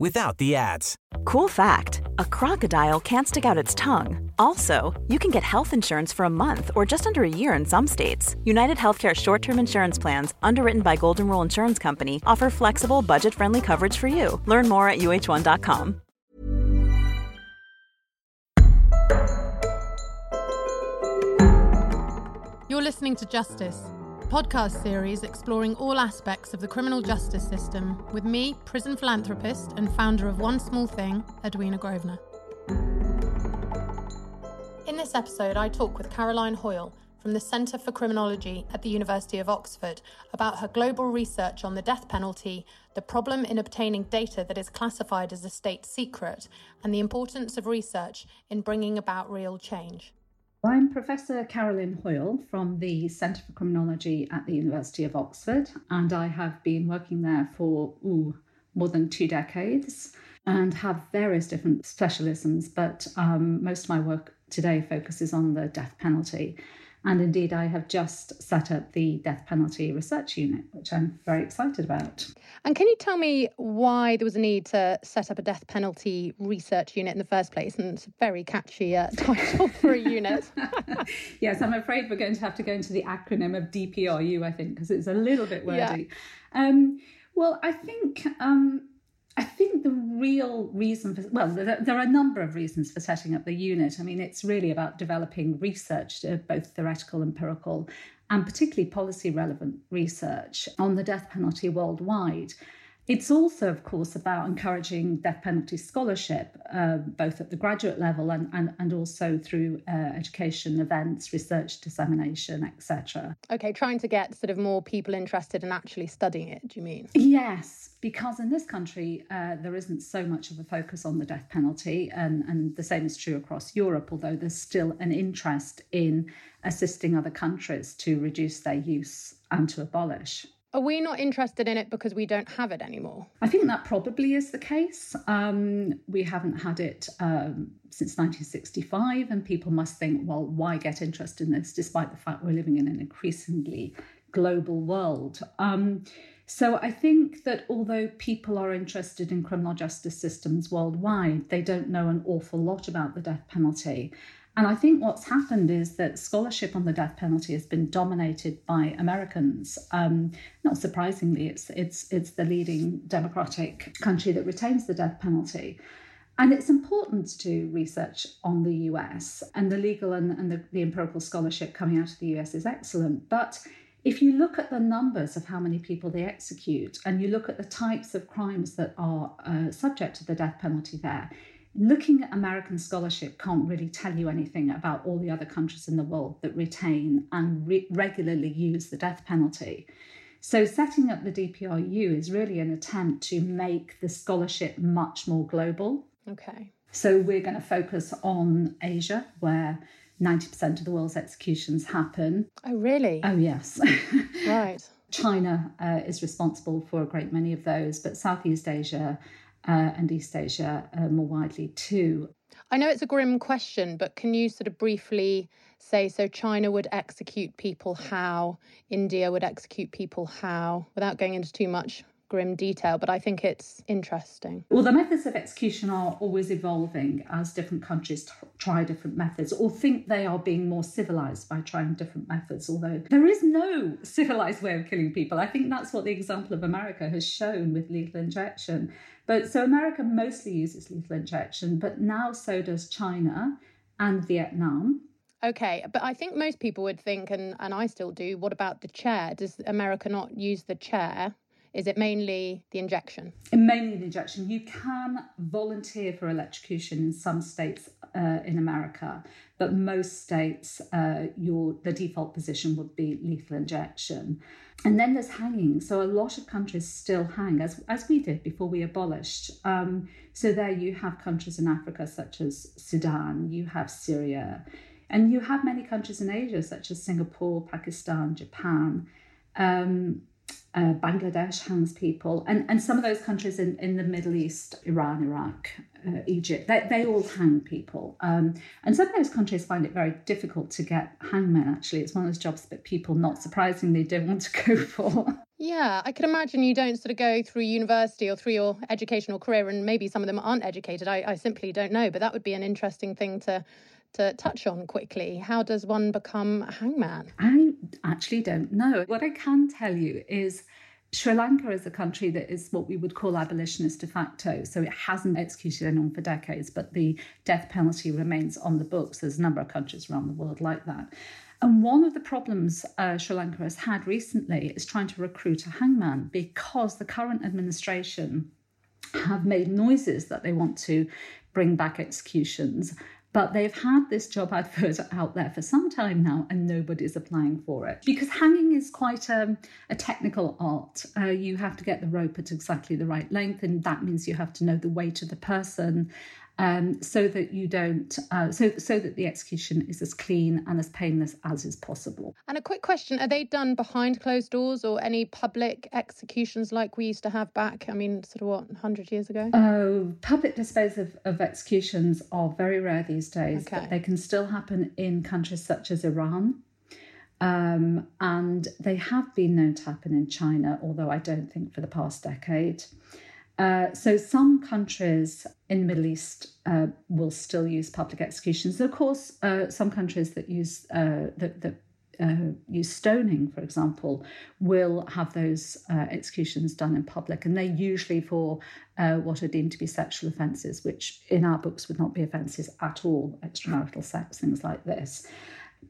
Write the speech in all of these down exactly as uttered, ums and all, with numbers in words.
without the ads. Cool fact, a crocodile can't stick out its tongue. Also, you can get health insurance for a month or just under a year in some states. United Healthcare short-term insurance plans, underwritten by Golden Rule Insurance Company, offer flexible, budget-friendly coverage for you. Learn more at U H one dot com. You're listening to Justice, a podcast series exploring all aspects of the criminal justice system with me, prison philanthropist and founder of One Small Thing, Edwina Grosvenor. In this episode, I talk with Carolyn Hoyle from the Centre for Criminology at the University of Oxford about her global research on the death penalty, the problem in obtaining data that is classified as a state secret, and the importance of research in bringing about real change. I'm Professor Carolyn Hoyle from the Centre for Criminology at the University of Oxford, and I have been working there for ooh, more than two decades and have various different specialisms, but um, most of my work today focuses on the death penalty. And indeed, I have just set up the Death Penalty Research Unit, which I'm very excited about. And can you tell me why there was a need to set up a Death Penalty Research Unit in the first place? And it's a very catchy uh, title for a unit. Yes, I'm afraid we're going to have to go into the acronym of D P R U, I think, because it's a little bit wordy. Yeah. Um, well, I think... Um, I think the real reason for, well, there are a number of reasons for setting up the unit. I mean, it's really about developing research, both theoretical and empirical, and particularly policy-relevant research on the death penalty worldwide. It's also, of course, about encouraging death penalty scholarship, uh, both at the graduate level and, and, and also through uh, education, events, research dissemination, et cetera. Okay, trying to get sort of more people interested in actually studying it, do you mean? Yes, because in this country, uh, there isn't so much of a focus on the death penalty, and, and the same is true across Europe, although there's still an interest in assisting other countries to reduce their use and to abolish. Are we not interested in it because we don't have it anymore? I think that probably is the case. Um, we haven't had it um, since nineteen sixty-five, and people must think, well, why get interested in this, despite the fact we're living in an increasingly global world? Um, so I think that although people are interested in criminal justice systems worldwide, they don't know an awful lot about the death penalty. And I think what's happened is that scholarship on the death penalty has been dominated by Americans. Um, not surprisingly, it's it's it's the leading democratic country that retains the death penalty. And it's important to do research on the U S, and the legal and, and the, the empirical scholarship coming out of the U S is excellent. But if you look at the numbers of how many people they execute, and you look at the types of crimes that are uh, subject to the death penalty there, looking at American scholarship can't really tell you anything about all the other countries in the world that retain and re- regularly use the death penalty. So setting up the D P R U is really an attempt to make the scholarship much more global. Okay. So we're going to focus on Asia, where ninety percent of the world's executions happen. Oh, really? Oh, yes. Right. China uh, is responsible for a great many of those, but Southeast Asia... Uh, and East Asia uh, more widely too. I know it's a grim question, but can you sort of briefly say, so China would execute people how, India would execute people how, without going into too much grim detail, but I think it's interesting. Well, the methods of execution are always evolving as different countries t- try different methods or think they are being more civilised by trying different methods, although there is no civilised way of killing people. I think that's what the example of America has shown with lethal injection. But so America mostly uses lethal injection, but now so does China and Vietnam. Okay, but I think most people would think, and, and I still do, what about the chair? Does America not use the chair? Is it mainly the injection? Mainly the injection. You can volunteer for electrocution in some states uh, in America, but most states, uh, your the default position would be lethal injection. And then there's hanging. So a lot of countries still hang, as, as we did before we abolished. Um, so there you have countries in Africa such as Sudan, you have Syria, And you have many countries in Asia, such as Singapore, Pakistan, Japan, um, uh, Bangladesh hangs people, and, and some of those countries in, in the Middle East, Iran, Iraq, uh, Egypt, they, they all hang people. Um, and some of those countries find it very difficult to get hangmen, actually. It's one of those jobs that people, not surprisingly, don't want to go for. Yeah, I can imagine you don't sort of go through university or through your educational career, and maybe some of them aren't educated. I, I simply don't know, but that would be an interesting thing to to touch on quickly. How does one become a hangman? I actually don't know. What I can tell you is Sri Lanka is a country that is what we would call abolitionist de facto. So it hasn't executed anyone for decades, but the death penalty remains on the books. There's a number of countries around the world like that. And one of the problems uh, Sri Lanka has had recently is trying to recruit a hangman, because the current administration have made noises that they want to bring back executions. But they've had this job advert out there for some time now, and nobody's applying for it. Because hanging is quite a, a technical art. Uh, you have to get the rope at exactly the right length, and that means you have to know the weight of the person, um, so that you don't, uh, so so that the execution is as clean and as painless as is possible. And a quick question: are they done behind closed doors, or any public executions like we used to have back? I mean, sort of what, one hundred years ago? Oh, public displays of, of executions are very rare these days, okay. But they can still happen in countries such as Iran, um, and they have been known to happen in China, although I don't think for the past decade. Uh, so some countries in the Middle East uh, will still use public executions. Of course, uh, some countries that use uh, that, that uh, use stoning, for example, will have those uh, executions done in public, and they're usually for uh, what are deemed to be sexual offences, which in our books would not be offences at all, extramarital sex, things like this.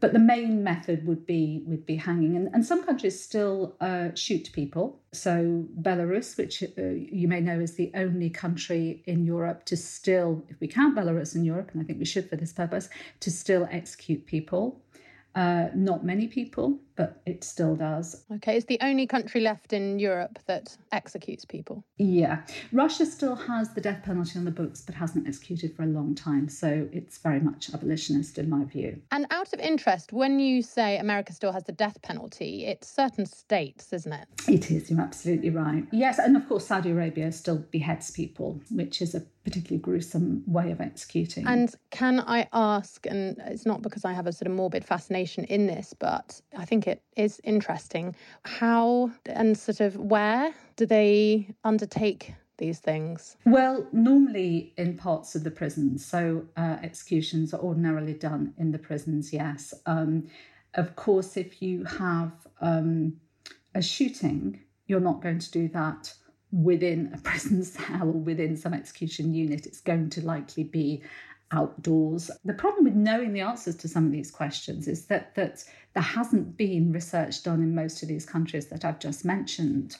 But the main method would be would be hanging. And, and some countries still uh, shoot people. So Belarus, which uh, you may know is the only country in Europe to still, if we count Belarus in Europe, and I think we should for this purpose, to still execute people. Uh, not many people, but it still does. Okay, it's the only country left in Europe that executes people. Yeah. Russia still has the death penalty on the books, but hasn't executed for a long time. So it's very much abolitionist in my view. And out of interest, when you say America still has the death penalty, it's certain states, isn't it? It is, you're absolutely right. Yes, and of course Saudi Arabia still beheads people, which is a particularly gruesome way of executing. And can I ask, and it's not because I have a sort of morbid fascination in this, but I think it is interesting, how and sort of where do they undertake these things? Well, normally in parts of the prisons. So uh, executions are ordinarily done in the prisons, yes. Um, of course, if you have um, a shooting, you're not going to do that within a prison cell or within some execution unit. It's going to likely be outdoors. The problem with knowing the answers to some of these questions is that, that there hasn't been research done in most of these countries that I've just mentioned.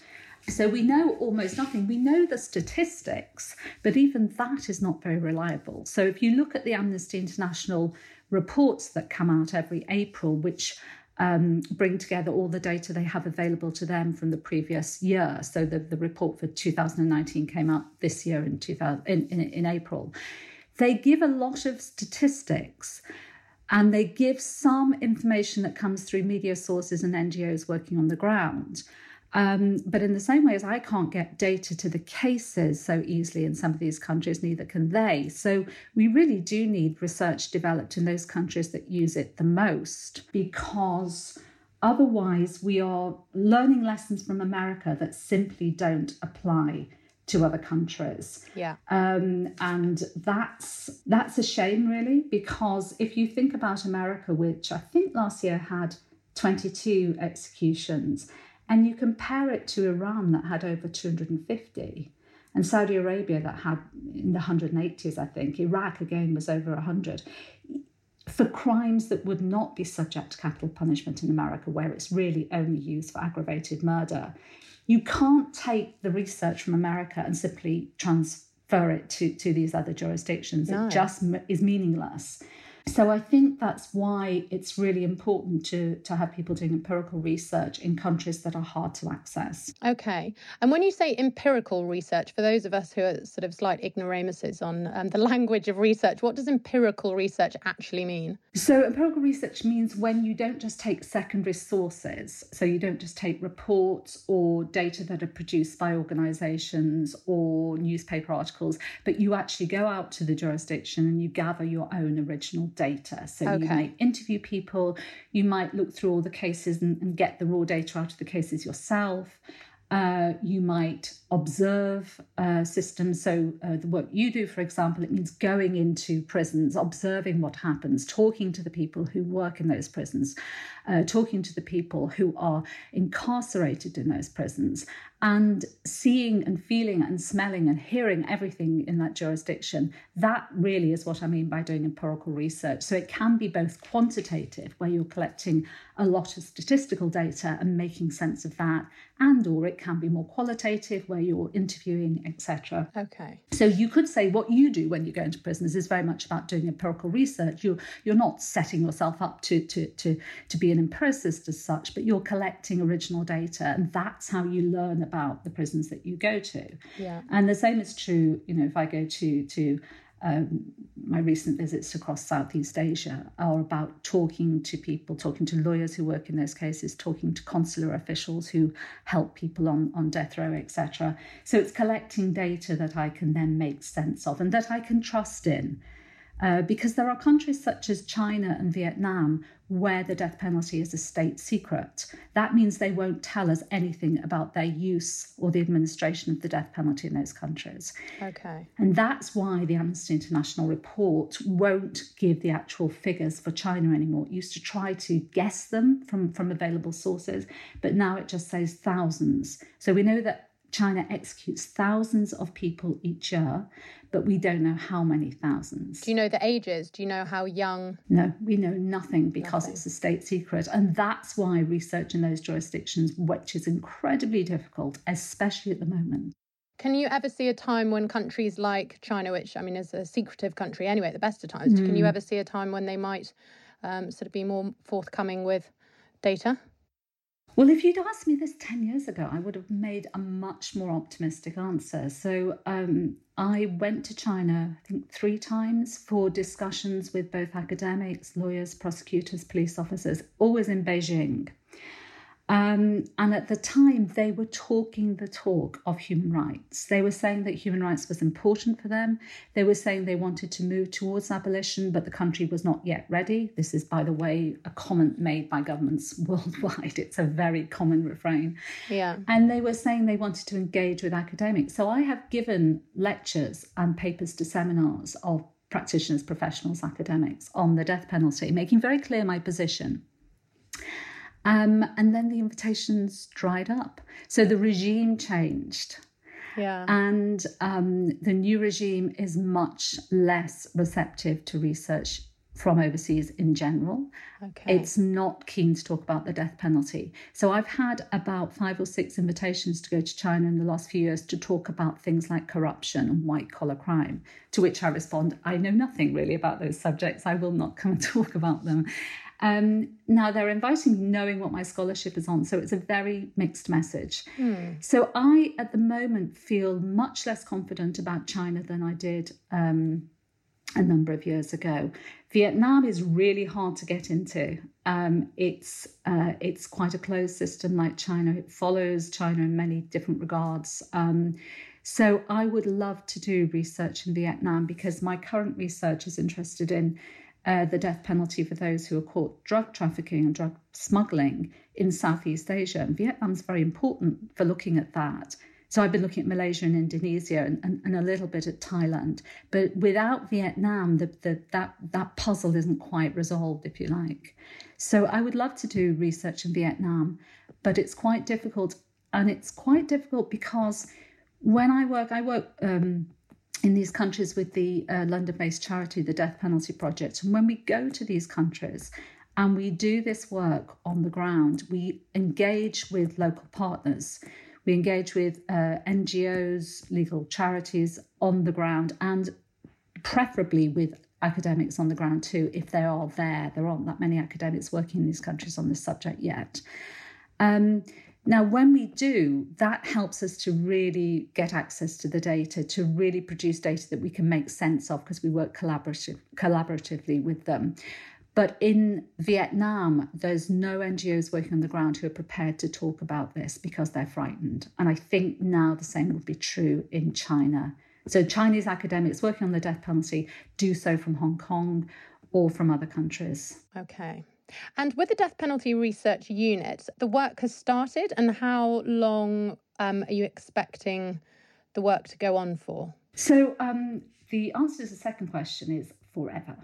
So we know almost nothing. We know the statistics, but even that is not very reliable. So if you look at the Amnesty International reports that come out every April, which Um, bring together all the data they have available to them from the previous year. So the, the report for two thousand nineteen came out this year in, two thousand, in, in, in April. They give a lot of statistics, and they give some information that comes through media sources and N G Os working on the ground. Um, but in the same way as I can't get data to the cases so easily in some of these countries, neither can they. So we really do need research developed in those countries that use it the most, because otherwise we are learning lessons from America that simply don't apply to other countries. Yeah. Um, and that's that's a shame, really, because if you think about America, which I think last year had twenty-two executions, and you compare it to Iran that had over two hundred fifty, and Saudi Arabia that had in the one hundred eighties, I think. Iraq, again, was over one hundred. For crimes that would not be subject to capital punishment in America, where it's really only used for aggravated murder, you can't take the research from America and simply transfer it to, to these other jurisdictions. No. It just is meaningless. So I think that's why it's really important to, to have people doing empirical research in countries that are hard to access. Okay. And when you say empirical research, for those of us who are sort of slight ignoramuses on um, the language of research, what does empirical research actually mean? So empirical research means when you don't just take secondary sources, so you don't just take reports or data that are produced by organisations or newspaper articles, but you actually go out to the jurisdiction and you gather your own original data. So okay. you may interview people, you might look through all the cases and, and get the raw data out of the cases yourself. Uh, you might observe uh, systems. So uh, the work you do, for example, it means going into prisons, observing what happens, talking to the people who work in those prisons, uh, talking to the people who are incarcerated in those prisons, and seeing and feeling and smelling and hearing everything in that jurisdiction. That really is what I mean by doing empirical research. So it can be both quantitative, where you're collecting a lot of statistical data and making sense of that, and or it can be more qualitative, where you're interviewing, et cetera. Okay. So you could say what you do when you go into prisons is very much about doing empirical research. You're you're not setting yourself up to to to to be an empiricist as such, but you're collecting original data, and that's how you learn about the prisons that you go to. Yeah. And the same is true, you know, if I go to to Um, my recent visits across Southeast Asia are about talking to people, talking to lawyers who work in those cases, talking to consular officials who help people on, on death row, et cetera. So it's collecting data that I can then make sense of and that I can trust in. Uh, because there are countries such as China and Vietnam where the death penalty is a state secret. That means they won't tell us anything about their use or the administration of the death penalty in those countries. Okay. And that's why the Amnesty International report won't give the actual figures for China anymore. It used to try to guess them from, from available sources, but now it just says thousands. So we know that China executes thousands of people each year, but we don't know how many thousands. Do you know the ages? Do you know how young? No, we know nothing because nothing. It's a state secret. And that's why research in those jurisdictions, which is incredibly difficult, especially at the moment. Can you ever see a time when countries like China, which, I mean, is a secretive country anyway at the best of times, mm. can you ever see a time when they might um, sort of be more forthcoming with data? Well, if you'd asked me this ten years ago, I would have made a much more optimistic answer. So um, I went to China, I think, three times for discussions with both academics, lawyers, prosecutors, police officers, always in Beijing. Um, and at the time, they were talking the talk of human rights. They were saying that human rights was important for them. They were saying they wanted to move towards abolition, but the country was not yet ready. This is, by the way, a comment made by governments worldwide. It's a very common refrain. Yeah. And they were saying they wanted to engage with academics. So I have given lectures and papers to seminars of practitioners, professionals, academics on the death penalty, making very clear my position. Um, and then the invitations dried up. So the regime changed. Yeah. And um, the new regime is much less receptive to research from overseas in general. Okay. It's not keen to talk about the death penalty. So I've had about five or six invitations to go to China in the last few years to talk about things like corruption and white-collar crime, to which I respond, I know nothing really about those subjects. I will not come and talk about them. Um, now, they're inviting me knowing what my scholarship is on, so it's a very mixed message. Mm. So I, at the moment, feel much less confident about China than I did um, a number of years ago. Vietnam is really hard to get into. Um, it's uh, it's quite a closed system like China. It follows China in many different regards. Um, so I would love to do research in Vietnam because my current research is interested in Uh, the death penalty for those who are caught drug trafficking and drug smuggling in Southeast Asia. And Vietnam's very important for looking at that. So I've been looking at Malaysia and Indonesia and, and, and a little bit at Thailand. But without Vietnam, the, the, that, that puzzle isn't quite resolved, if you like. So I would love to do research in Vietnam, but it's quite difficult. And it's quite difficult because when I work, I work... Um, in these countries with the uh, London-based charity, the Death Penalty Project. And when we go to these countries and we do this work on the ground, we engage with local partners. We engage with uh, N G Os, legal charities on the ground, and preferably with academics on the ground too, if they are there. There aren't that many academics working in these countries on this subject yet. Um, now, when we do, that helps us to really get access to the data, to really produce data that we can make sense of because we work collaborative, collaboratively with them. But in Vietnam, there's no N G Os working on the ground who are prepared to talk about this because they're frightened. And I think now the same would be true in China. So Chinese academics working on the death penalty do so from Hong Kong or from other countries. Okay. And with the Death Penalty Research Unit, the work has started, and how long um, are you expecting the work to go on for? So um, the answer to the second question is forever.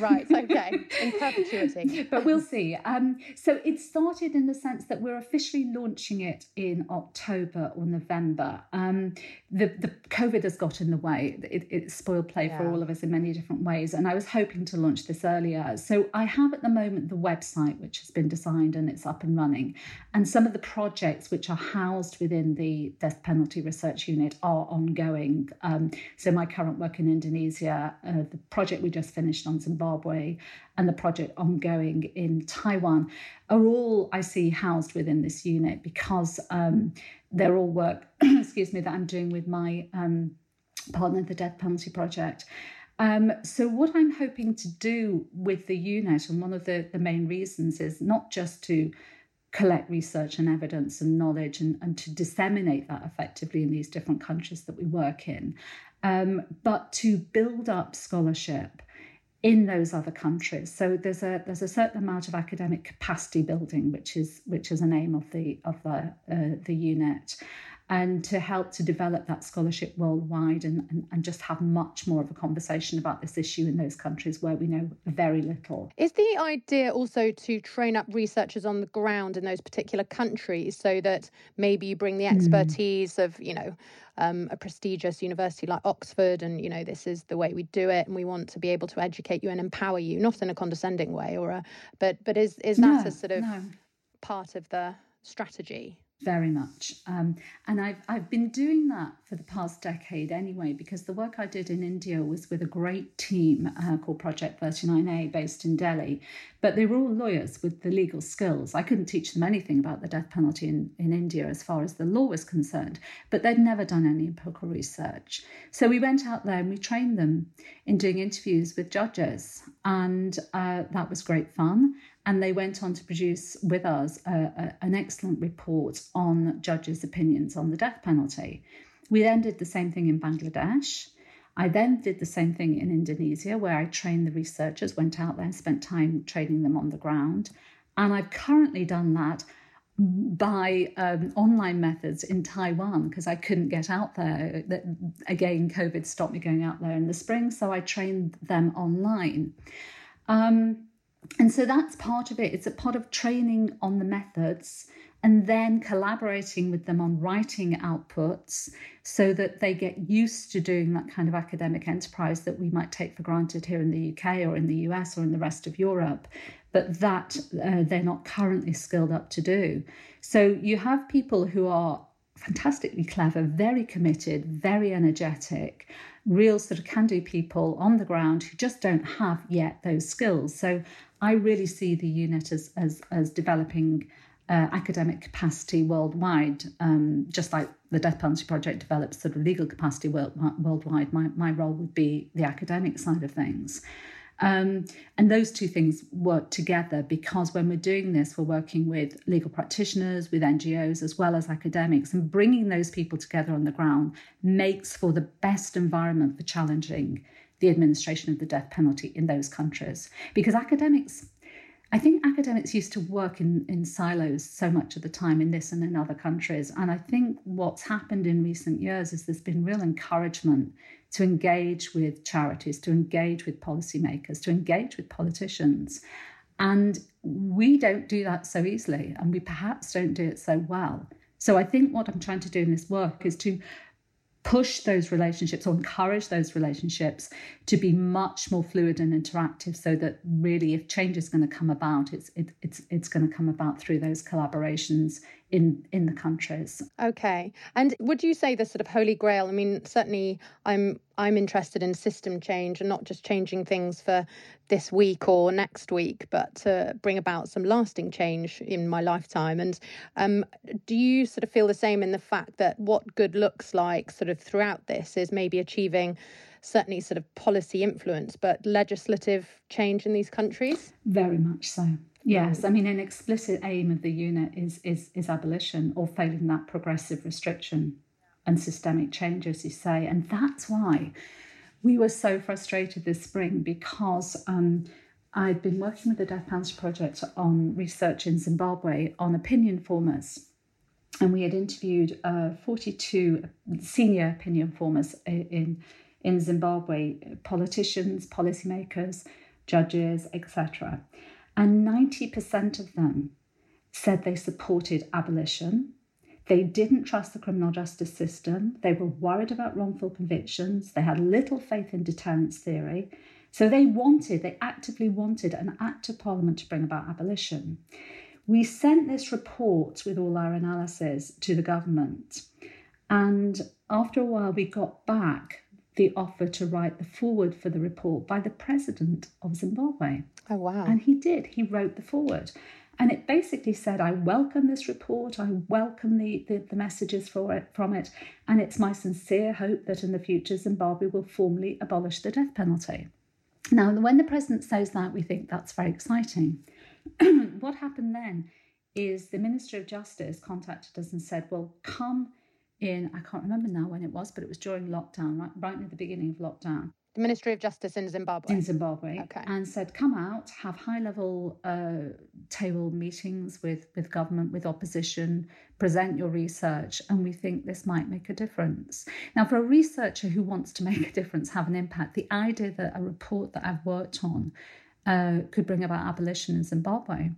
Right, okay, in perpetuity. But we'll see. Um, so it started in the sense that we're officially launching it in October or November. Um, the, the COVID has got in the way. It, it spoiled play yeah. for all of us in many different ways. And I was hoping to launch this earlier. So I have at the moment the website, which has been designed and it's up and running. And some of the projects which are housed within the Death Penalty Research Unit are ongoing. Um, so my current work in Indonesia, uh, the project we just finished on Zimbabwe and the project ongoing in Taiwan are all, I see, housed within this unit because um, they're all work, excuse me, that I'm doing with my um, partner, the Death Penalty Project. Um, so what I'm hoping to do with the unit, and one of the, the main reasons is not just to collect research and evidence and knowledge and, and to disseminate that effectively in these different countries that we work in, um, but to build up scholarship in those other countries. So there's a there's a certain amount of academic capacity building, which is which is an aim of the of the uh, the unit, and to help to develop that scholarship worldwide and, and, and just have much more of a conversation about this issue in those countries where we know very little. Is the idea also to train up researchers on the ground in those particular countries so that maybe you bring the expertise mm. of, you know, um, a prestigious university like Oxford and, you know, this is the way we do it and we want to be able to educate you and empower you, not in a condescending way, or a, but, but is, is that no, a sort of no. part of the strategy? Very much. Um, and I've I've been doing that for the past decade anyway, because the work I did in India was with a great team uh, called Project thirty-nine A based in Delhi. But they were all lawyers with the legal skills. I couldn't teach them anything about the death penalty in, in India as far as the law was concerned, but they'd never done any empirical research. So we went out there and we trained them in doing interviews with judges. And uh, that was great fun. And they went on to produce with us a, a, an excellent report on judges' opinions on the death penalty. We then did the same thing in Bangladesh. I then did the same thing in Indonesia, where I trained the researchers, went out there and spent time training them on the ground. And I've currently done that by um, online methods in Taiwan, because I couldn't get out there. Again, COVID stopped me going out there in the spring, so I trained them online. Um, And so that's part of it. It's a part of training on the methods and then collaborating with them on writing outputs so that they get used to doing that kind of academic enterprise that we might take for granted here in the U K or in the U S or in the rest of Europe, but that uh, they're not currently skilled up to do. So you have people who are fantastically clever, very committed, very energetic, real sort of can-do people on the ground who just don't have yet those skills. So I really see the unit as as, as developing uh, academic capacity worldwide, um, just like the Death Penalty Project develops sort of legal capacity world, worldwide. My, my role would be the academic side of things. Um, and those two things work together because when we're doing this, we're working with legal practitioners, with N G Os, as well as academics, and bringing those people together on the ground makes for the best environment for challenging the administration of the death penalty in those countries. Because academics, I think academics used to work in, in silos so much of the time in this and in other countries. And I think what's happened in recent years is there's been real encouragement to engage with charities, to engage with policymakers, to engage with politicians. And we don't do that so easily, and we perhaps don't do it so well. So I think what I'm trying to do in this work is to push those relationships or encourage those relationships to be much more fluid and interactive so that really if change is going to come about, it's it, it's it's going to come about through those collaborations in, in the countries. Okay. And would you say the sort of holy grail, I mean, certainly I'm I'm interested in system change and not just changing things for this week or next week, but to bring about some lasting change in my lifetime. And um, do you sort of feel the same in the fact that what good looks like sort of throughout this is maybe achieving certainly sort of policy influence, but legislative change in these countries? Very much so. Yes, I mean, an explicit aim of the unit is is is abolition, or failing that, progressive restriction and systemic change, as you say. And that's why we were so frustrated this spring, because um, I'd been working with the Death Penalty Project on research in Zimbabwe on opinion formers. And we had interviewed uh, forty-two senior opinion formers in in Zimbabwe, politicians, policymakers, judges, et cetera. And ninety percent of them said they supported abolition. They didn't trust the criminal justice system. They were worried about wrongful convictions. They had little faith in deterrence theory. So they wanted, they actively wanted an act of parliament to bring about abolition. We sent this report with all our analysis to the government. And after a while, we got back the offer to write the foreword for the report by the president of Zimbabwe. Oh, wow. And he did. He wrote the foreword. And it basically said, I welcome this report. I welcome the, the, the messages for it, from it. And it's my sincere hope that in the future, Zimbabwe will formally abolish the death penalty. Now, when the president says that, we think that's very exciting. What happened then is the Minister of Justice contacted us and said, well, come in, I can't remember now when it was, but it was during lockdown, right, right near the beginning of lockdown. The Ministry of Justice in Zimbabwe? In Zimbabwe. Okay. And said, come out, have high-level uh, table meetings with, with government, with opposition, present your research, and we think this might make a difference. Now, for a researcher who wants to make a difference, have an impact, the idea that a report that I've worked on uh, could bring about abolition in Zimbabwe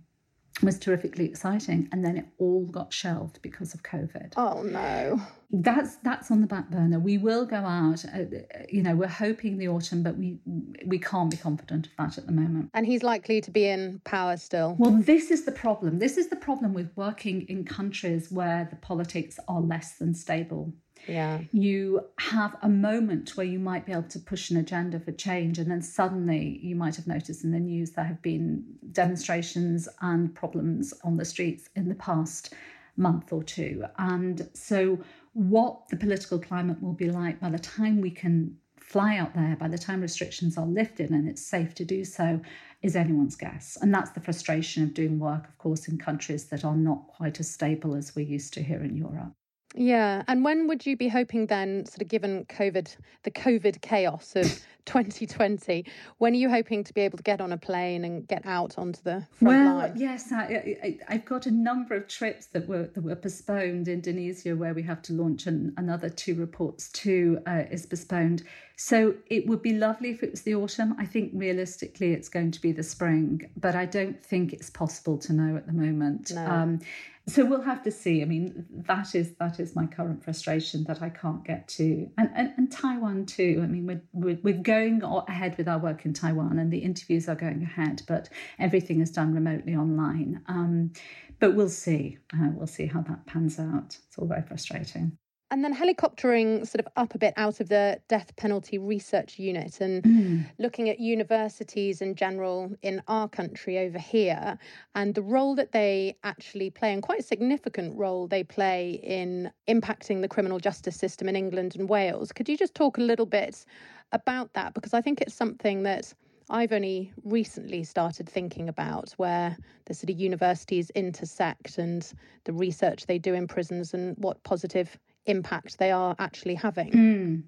was terrifically exciting, and then it all got shelved because of COVID. Oh, no. That's that's on the back burner. We will go out, uh, you know, we're hoping the autumn, but we we can't be confident of that at the moment. And he's likely to be in power still. Well, this is the problem. This is the problem with working in countries where the politics are less than stable. Yeah. You have a moment where you might be able to push an agenda for change, and then suddenly you might have noticed in the news there have been demonstrations and problems on the streets in the past month or two. And so what the political climate will be like by the time we can fly out there, by the time restrictions are lifted and it's safe to do so, is anyone's guess. And that's the frustration of doing work, of course, in countries that are not quite as stable as we're used to here in Europe. Yeah. And when would you be hoping then, sort of given COVID, the COVID chaos of twenty twenty, when are you hoping to be able to get on a plane and get out onto the front well, line? Well, yes, I, I, I've got a number of trips that were that were postponed. Indonesia, where we have to launch an, another two reports too, uh, is postponed. So it would be lovely if it was the autumn. I think realistically it's going to be the spring, but I don't think it's possible to know at the moment. No. Um, So we'll have to see. I mean, that is that is my current frustration that I can't get to. And and, and Taiwan too. I mean, we're, we're, we're going ahead with our work in Taiwan and the interviews are going ahead, but everything is done remotely online. Um, but we'll see. Uh, we'll see how that pans out. It's all very frustrating. And then helicoptering sort of up a bit out of the Death Penalty Research Unit and mm. looking at universities in general in our country over here and the role that they actually play, and quite a significant role they play in impacting the criminal justice system in England and Wales. Could you just talk a little bit about that? Because I think it's something that I've only recently started thinking about, where the sort of universities intersect and the research they do in prisons and what positive impact they are actually having. Mm.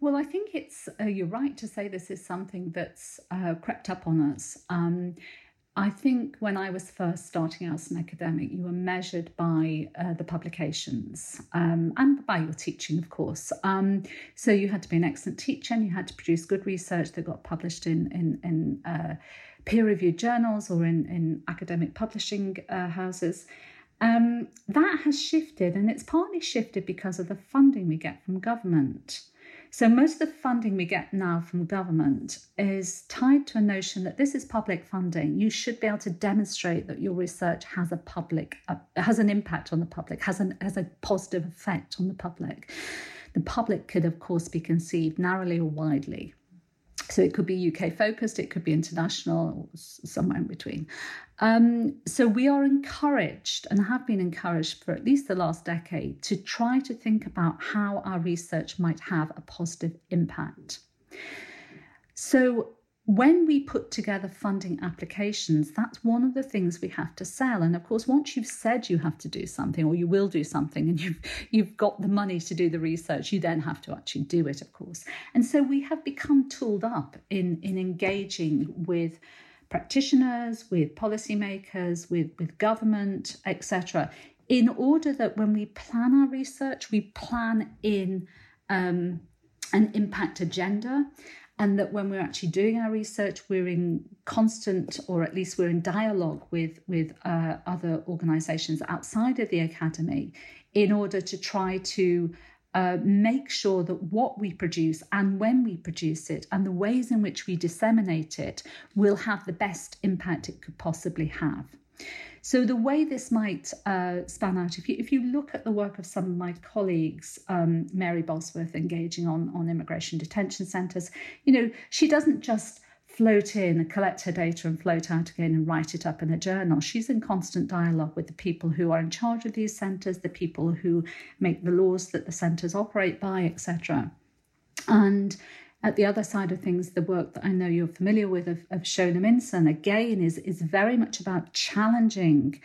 Well, I think it's, uh, you're right to say this is something that's uh, crept up on us. Um, I think when I was first starting out as an academic, you were measured by uh, the publications um, and by your teaching, of course. Um, so you had to be an excellent teacher and you had to produce good research that got published in, in, in uh, peer-reviewed journals or in, in academic publishing uh, houses. Um, that has shifted, and it's partly shifted because of the funding we get from government. So most of the funding we get now from government is tied to a notion that this is public funding. You should be able to demonstrate that your research has a public, uh, has an impact on the public, has an has a positive effect on the public. The public could, of course, be conceived narrowly or widely. So it could be U K-focused, it could be international, or somewhere in between. Um, so we are encouraged, and have been encouraged for at least the last decade, to try to think about how our research might have a positive impact. So when we put together funding applications, that's one of the things we have to sell. And of course, once you've said you have to do something, or you will do something, and you've, you've got the money to do the research, you then have to actually do it, of course. And so we have become tooled up in, in engaging with practitioners, with policymakers, with, with government, et cetera, in order that when we plan our research, we plan in um, an impact agenda. And that when we're actually doing our research, we're in constant, or at least we're in dialogue with, with uh, other organisations outside of the academy in order to try to uh, make sure that what we produce and when we produce it and the ways in which we disseminate it will have the best impact it could possibly have. So the way this might uh, span out, if you, if you look at the work of some of my colleagues, um, Mary Bosworth engaging on, on immigration detention centres, you know, she doesn't just float in and collect her data and float out again and write it up in a journal. She's in constant dialogue with the people who are in charge of these centres, the people who make the laws that the centres operate by, et cetera. And at the other side of things, the work that I know you're familiar with of, of Shona Minson, again, is, is very much about challenging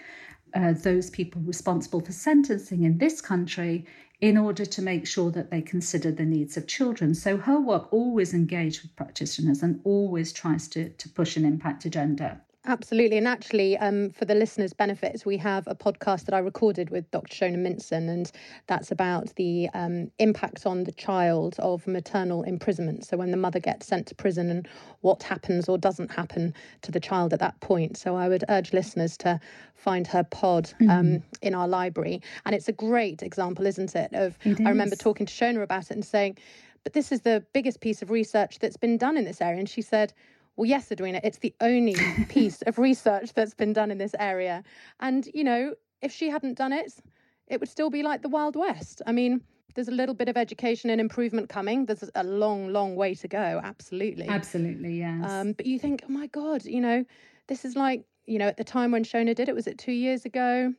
uh, those people responsible for sentencing in this country in order to make sure that they consider the needs of children. So her work always engaged with practitioners and always tries to, to push an impact agenda. Absolutely. And actually, um, for the listeners' benefits, we have a podcast that I recorded with Doctor Shona Minson, and that's about the um, impact on the child of maternal imprisonment. So when the mother gets sent to prison and what happens or doesn't happen to the child at that point. So I would urge listeners to find her pod um, mm. in our library. And it's a great example, isn't it? Of it is. I remember talking to Shona about it and saying, but this is the biggest piece of research that's been done in this area. And she said, well, yes, Edwina, it's the only piece of research that's been done in this area. And, you know, if she hadn't done it, it would still be like the Wild West. I mean, there's a little bit of education and improvement coming. There's a long, long way to go. Absolutely. Absolutely, yes. Um, but you think, oh, my God, you know, this is like, you know, at the time when Shona did it, was it two years ago?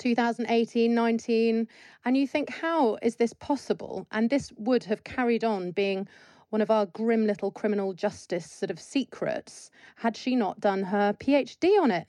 twenty eighteen, nineteen. And you think, how is this possible? And this would have carried on being one of our grim little criminal justice sort of secrets had she not done her PhD on it,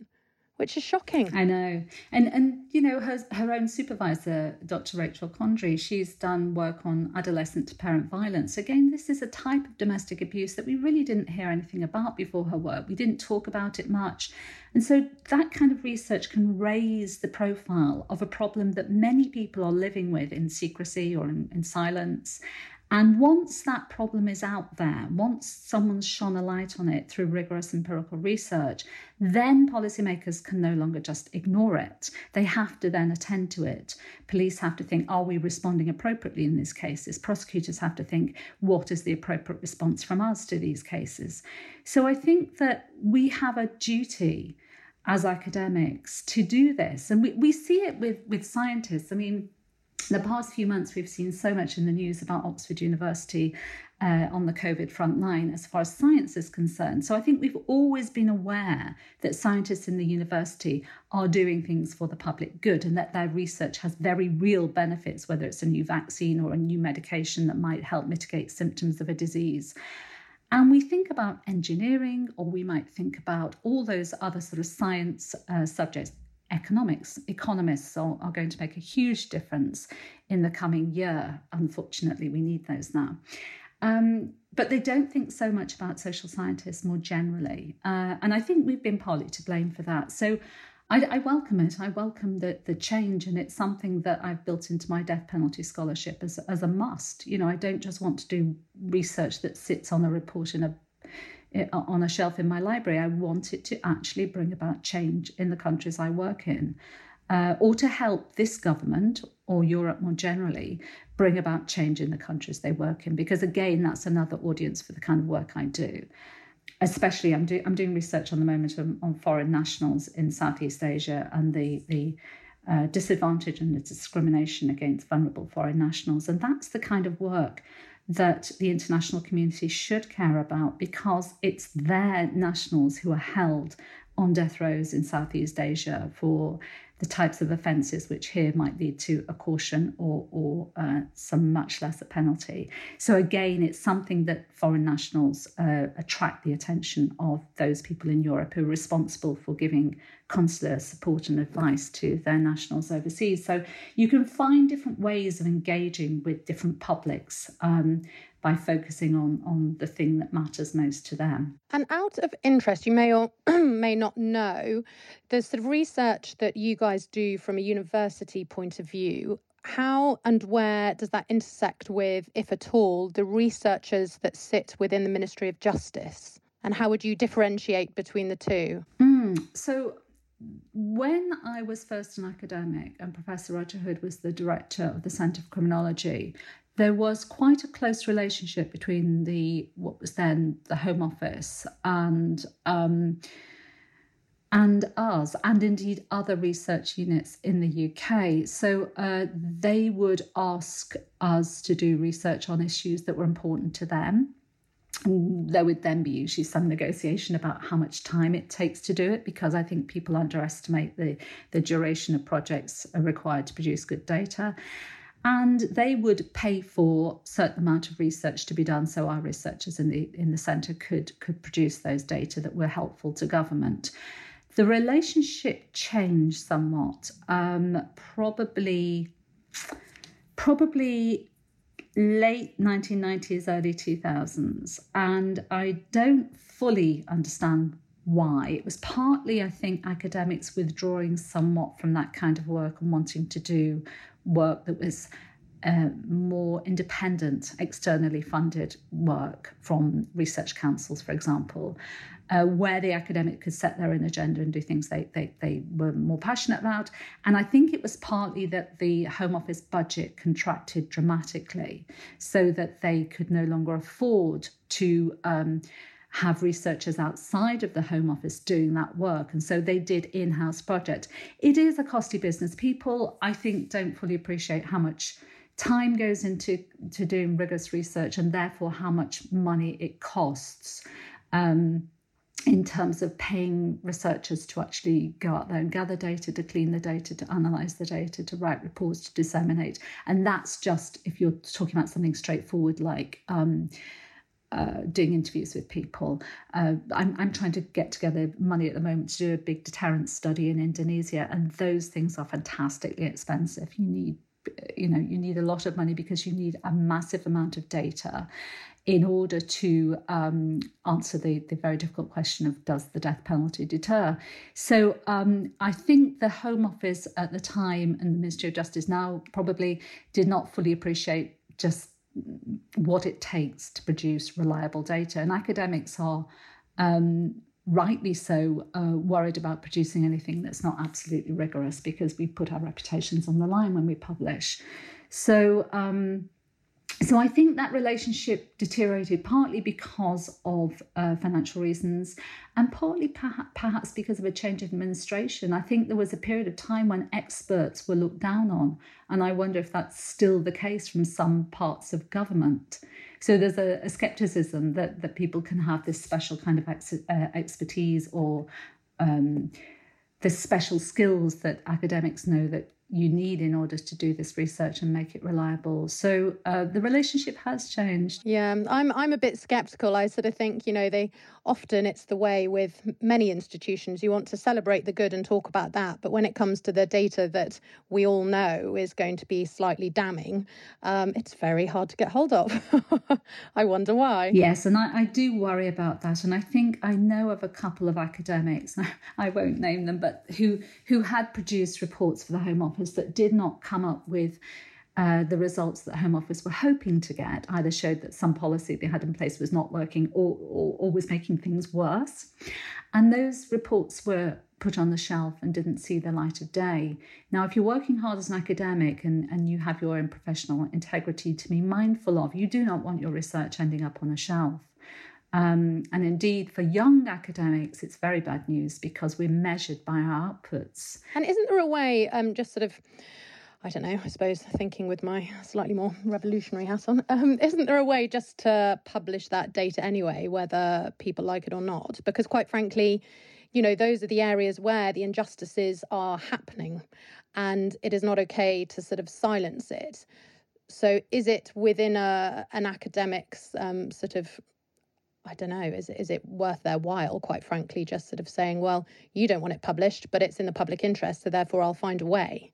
which is shocking. I know. And, and you know, her, her own supervisor, Doctor Rachel Condry, she's done work on adolescent to parent violence. Again, this is a type of domestic abuse that we really didn't hear anything about before her work. We didn't talk about it much. And so that kind of research can raise the profile of a problem that many people are living with in secrecy or in, in silence. And once that problem is out there, once someone's shone a light on it through rigorous empirical research, then policymakers can no longer just ignore it. They have to then attend to it. Police have to think, are we responding appropriately in these cases? Prosecutors have to think, what is the appropriate response from us to these cases? So I think that we have a duty as academics to do this. And we, we see it with, with scientists. I mean, the past few months, we've seen so much in the news about Oxford University uh, on the COVID front line as far as science is concerned. So I think we've always been aware that scientists in the university are doing things for the public good and that their research has very real benefits, whether it's a new vaccine or a new medication that might help mitigate symptoms of a disease. And we think about engineering, or we might think about all those other sort of science uh, subjects. Economics, economists are, are going to make a huge difference in the coming year. Unfortunately, we need those now. Um, but they don't think so much about social scientists more generally. Uh, and I think we've been partly to blame for that. So I, I welcome it. I welcome the, the change. And it's something that I've built into my death penalty scholarship as, as a must. You know, I don't just want to do research that sits on a report in a on a shelf in my library. I want it to actually bring about change in the countries I work in, uh, or to help this government or Europe more generally bring about change in the countries they work in, because again, that's another audience for the kind of work I do. Especially, I'm, do, I'm doing research on the moment on, on foreign nationals in Southeast Asia and the, the uh, disadvantage and the discrimination against vulnerable foreign nationals. And that's the kind of work that the international community should care about, because it's their nationals who are held on death rows in Southeast Asia for the types of offences which here might lead to a caution or, or uh, some much lesser penalty. So again, it's something that foreign nationals uh, attract the attention of those people in Europe who are responsible for giving consular support and advice to their nationals overseas. So you can find different ways of engaging with different publics um, by focusing on, on the thing that matters most to them. And out of interest, you may or may not know, the sort of research that you guys do from a university point of view, how and where does that intersect with, if at all, the researchers that sit within the Ministry of Justice? And how would you differentiate between the two? Mm, so when I was first an academic and Professor Roger Hood was the director of the Centre for Criminology, there was quite a close relationship between the what was then the Home Office and um, and us, and indeed other research units in the U K. So uh, they would ask us to do research on issues that were important to them. There would then be usually some negotiation about how much time it takes to do it, because I think people underestimate the, the duration of projects required to produce good data. And they would pay for a certain amount of research to be done, so our researchers in the in the centre could, could produce those data that were helpful to government. The relationship changed somewhat, um, probably, probably late nineteen nineties, early two thousands. And I don't fully understand why. It was partly, I think, academics withdrawing somewhat from that kind of work and wanting to do work that was uh, more independent, externally funded work from research councils, for example, uh, where the academic could set their own agenda and do things they, they, they were more passionate about. And I think it was partly that the Home Office budget contracted dramatically so that they could no longer afford to Um, have researchers outside of the Home Office doing that work. And so they did in-house projects. It is a costly business. People, I think, don't fully appreciate how much time goes into to doing rigorous research and therefore how much money it costs um, in terms of paying researchers to actually go out there and gather data, to clean the data, to analyse the data, to write reports, to disseminate. And that's just if you're talking about something straightforward like Um, Uh, doing interviews with people. Uh, I'm, I'm trying to get together money at the moment to do a big deterrence study in Indonesia, and those things are fantastically expensive. You need, you know, you need a lot of money because you need a massive amount of data in order to um, answer the, the very difficult question of does the death penalty deter? So um, I think the Home Office at the time and the Ministry of Justice now probably did not fully appreciate just what it takes to produce reliable data. And academics are um, rightly so uh, worried about producing anything that's not absolutely rigorous, because we put our reputations on the line when we publish. So, um, so I think that relationship deteriorated partly because of uh, financial reasons and partly perha- perhaps because of a change of administration. I think there was a period of time when experts were looked down on, and I wonder if that's still the case from some parts of government. So there's a, a scepticism that, that people can have this special kind of ex- uh, expertise or um, the special skills that academics know that you need in order to do this research and make it reliable. So uh, the relationship has changed. Yeah, I'm I'm a bit sceptical. I sort of think, you know, they often it's the way with many institutions. You want to celebrate the good and talk about that. But when it comes to the data that we all know is going to be slightly damning, um, it's very hard to get hold of. I wonder why. Yes, and I, I do worry about that. And I think I know of a couple of academics, I won't name them, but who who had produced reports for the Home Office that did not come up with uh, the results that Home Office were hoping to get, either showed that some policy they had in place was not working or, or, or was making things worse. And those reports were put on the shelf and didn't see the light of day. Now, if you're working hard as an academic and, and you have your own professional integrity to be mindful of, you do not want your research ending up on the shelf. Um, and indeed, for young academics, it's very bad news because we're measured by our outputs. And isn't there a way, um, just sort of, I don't know, I suppose thinking with my slightly more revolutionary hat on, um, isn't there a way just to publish that data anyway, whether people like it or not? Because quite frankly, you know, those are the areas where the injustices are happening and it is not okay to sort of silence it. So is it within a, an academic's um, sort of, I don't know, is, is it worth their while, quite frankly, just sort of saying, well, you don't want it published, but it's in the public interest, so therefore I'll find a way?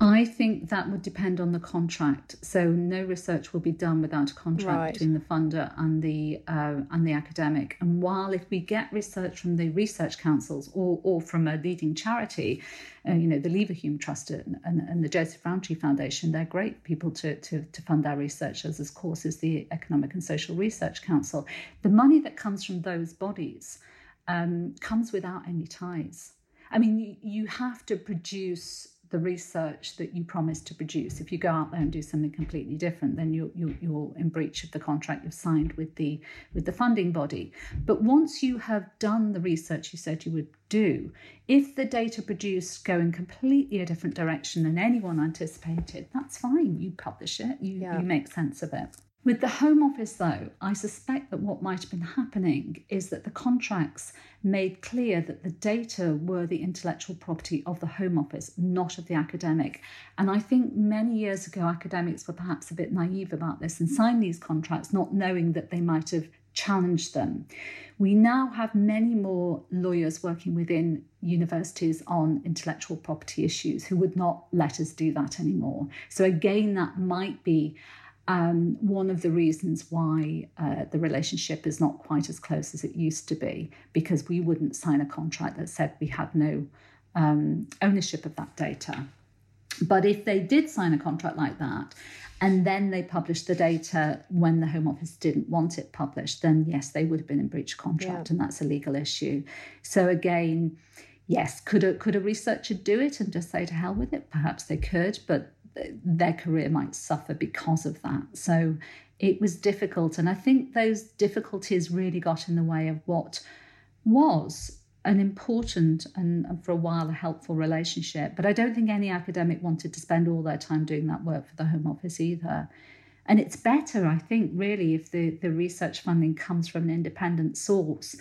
I think that would depend on the contract. So no research will be done without a contract right. between the funder and the uh, and the academic. And while if we get research from the research councils or, or from a leading charity, uh, you know, the Leverhulme Trust and, and, and the Joseph Rowntree Foundation, they're great people to, to, to fund our researchers, as of course is the Economic and Social Research Council. The money that comes from those bodies um, comes without any ties. I mean, you, you have to produce the research that you promised to produce. If you go out there and do something completely different, then you're, you're, you're in breach of the contract you've signed with the with the funding body. But once you have done the research you said you would do, if the data produced go in completely a different direction than anyone anticipated, that's fine. You publish it. You, yeah. you make sense of it. With the Home Office, though, I suspect that what might have been happening is that the contracts made clear that the data were the intellectual property of the Home Office, not of the academic. And I think many years ago, academics were perhaps a bit naive about this and signed these contracts not knowing that they might have challenged them. We now have many more lawyers working within universities on intellectual property issues who would not let us do that anymore. So again, that might be Um, one of the reasons why uh, the relationship is not quite as close as it used to be, because we wouldn't sign a contract that said we had no um, ownership of that data. But if they did sign a contract like that, and then they published the data when the Home Office didn't want it published, then yes, they would have been in breach of contract, yeah. and that's a legal issue. So again, yes, could a, could a researcher do it and just say to hell with it? Perhaps they could, but their career might suffer because of that. So it was difficult. And I think those difficulties really got in the way of what was an important and, and for a while, a helpful relationship. But I don't think any academic wanted to spend all their time doing that work for the Home Office either. And it's better, I think, really, if the, the research funding comes from an independent source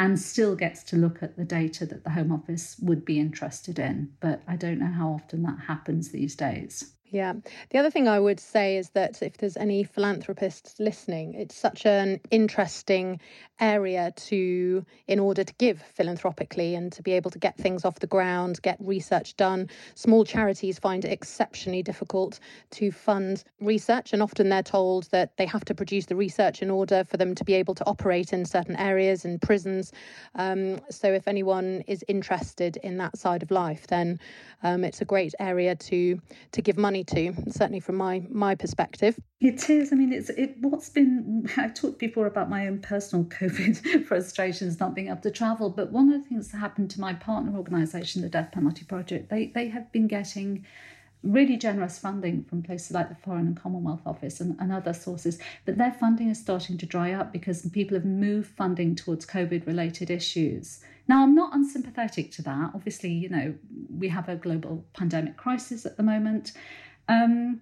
and still gets to look at the data that the Home Office would be interested in. But I don't know how often that happens these days. Yeah. The other thing I would say is that if there's any philanthropists listening, it's such an interesting area to, in order to give philanthropically and to be able to get things off the ground, get research done. Small charities find it exceptionally difficult to fund research, and often they're told that they have to produce the research in order for them to be able to operate in certain areas, in prisons. Um, so if anyone is interested in that side of life, then um, it's a great area to, to give money to, certainly from my my perspective. It is. I mean, it's it. What's been, I talked before about my own personal COVID frustrations, not being able to travel. But one of the things that happened to my partner organisation, the Death Penalty Project, they they have been getting really generous funding from places like the Foreign and Commonwealth Office and, and other sources. But their funding is starting to dry up because people have moved funding towards COVID-related issues. Now, I'm not unsympathetic to that. Obviously, you know, we have a global pandemic crisis at the moment. Um,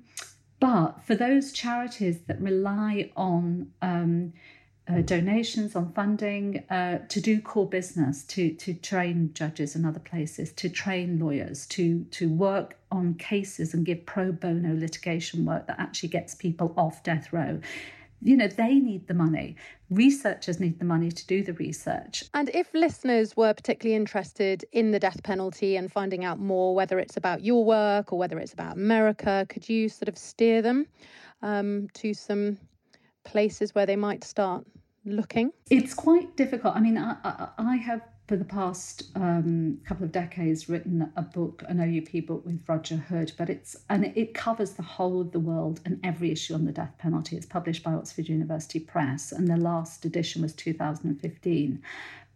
but for those charities that rely on um, uh, donations, on funding, uh, to do core business, to, to train judges and other places, to train lawyers, to, to work on cases and give pro bono litigation work that actually gets people off death row, you know, they need the money. Researchers need the money to do the research. And if listeners were particularly interested in the death penalty and finding out more, whether it's about your work or whether it's about America, could you sort of steer them um, to some places where they might start looking? It's quite difficult. I mean, I, I, I have, for the past um, couple of decades, written a book, an O U P book with Roger Hood, but it's and it covers the whole of the world and every issue on the death penalty. It's published by Oxford University Press, and the last edition was two thousand fifteen.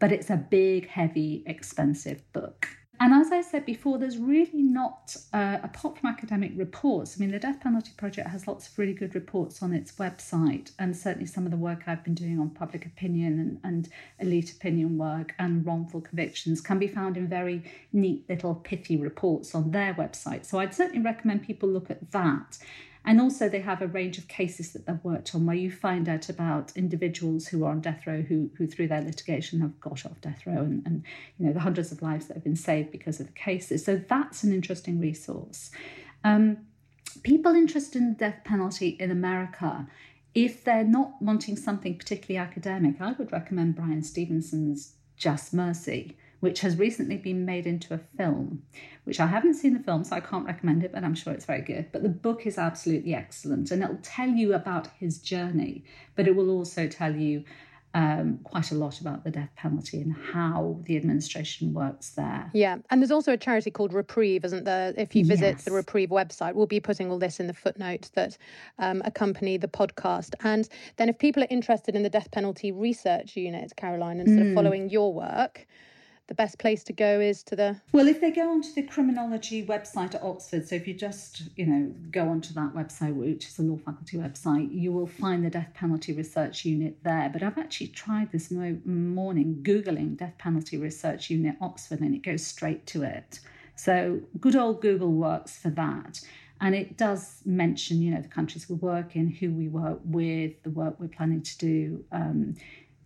but it's a big, heavy, expensive book. And as I said before, there's really not, uh, apart from academic reports, I mean, the Death Penalty Project has lots of really good reports on its website, and certainly some of the work I've been doing on public opinion and, and elite opinion work and wrongful convictions can be found in very neat little pithy reports on their website. So I'd certainly recommend people look at that. And also they have a range of cases that they've worked on where you find out about individuals who are on death row who, who through their litigation have got off death row and, and you know the hundreds of lives that have been saved because of the cases. So that's an interesting resource. Um, people interested in the death penalty in America, if they're not wanting something particularly academic, I would recommend Bryan Stevenson's Just Mercy, which has recently been made into a film, which I haven't seen the film, so I can't recommend it, but I'm sure it's very good. But the book is absolutely excellent, and it'll tell you about his journey, but it will also tell you um, quite a lot about the death penalty and how the administration works there. Yeah, and there's also a charity called Reprieve, isn't there? If you visit yes. the Reprieve website, we'll be putting all this in the footnotes that um, accompany the podcast. And then if people are interested in the Death Penalty Research Unit, Caroline, and sort of mm. following your work, the best place to go is to the... Well, if they go onto the criminology website at Oxford, so if you just, you know, go onto that website, which is the law faculty website, you will find the Death Penalty Research Unit there. But I've actually tried this mo- morning Googling Death Penalty Research Unit Oxford, and it goes straight to it. So good old Google works for that. And it does mention, you know, the countries we work in, who we work with, the work we're planning to do, um,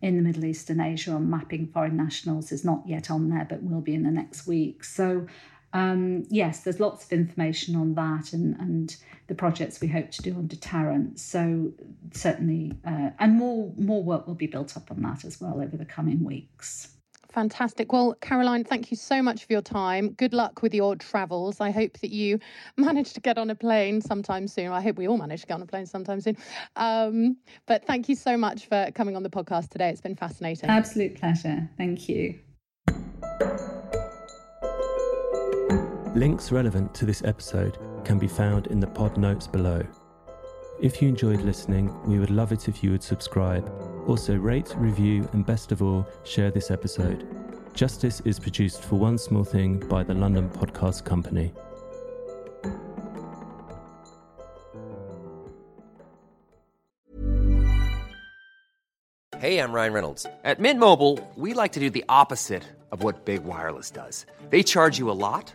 in the Middle East and Asia on mapping foreign nationals is not yet on there, but will be in the next week. So, um, yes, there's lots of information on that and, and the projects we hope to do on deterrence. So certainly, uh, and more, more work will be built up on that as well over the coming weeks. Fantastic. Well, Caroline, thank you so much for your time. Good luck with your travels. I hope that you manage to get on a plane sometime soon. I hope we all manage to get on a plane sometime soon. Um, but thank you so much for coming on the podcast today. It's been fascinating. Absolute pleasure. Thank you. Links relevant to this episode can be found in the pod notes below. If you enjoyed listening, we would love it if you would subscribe. Also rate, review, and best of all, share this episode. Justice is produced for One Small Thing by the London Podcast Company. Hey, I'm Ryan Reynolds. At Mint Mobile, we like to do the opposite of what Big Wireless does. They charge you a lot,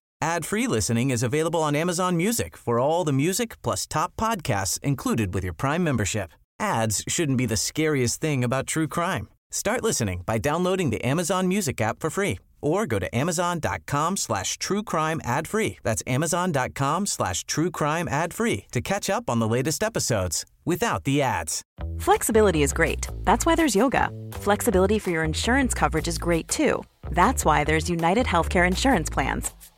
Ad-free listening is available on Amazon Music for all the music plus top podcasts included with your Prime membership. Ads shouldn't be the scariest thing about true crime. Start listening by downloading the Amazon Music app for free or go to amazon.com slash true crime ad free. That's amazon.com slash true crime ad free to catch up on the latest episodes without the ads. Flexibility is great. That's why there's yoga. Flexibility for your insurance coverage is great too. That's why there's United Healthcare Insurance Plans.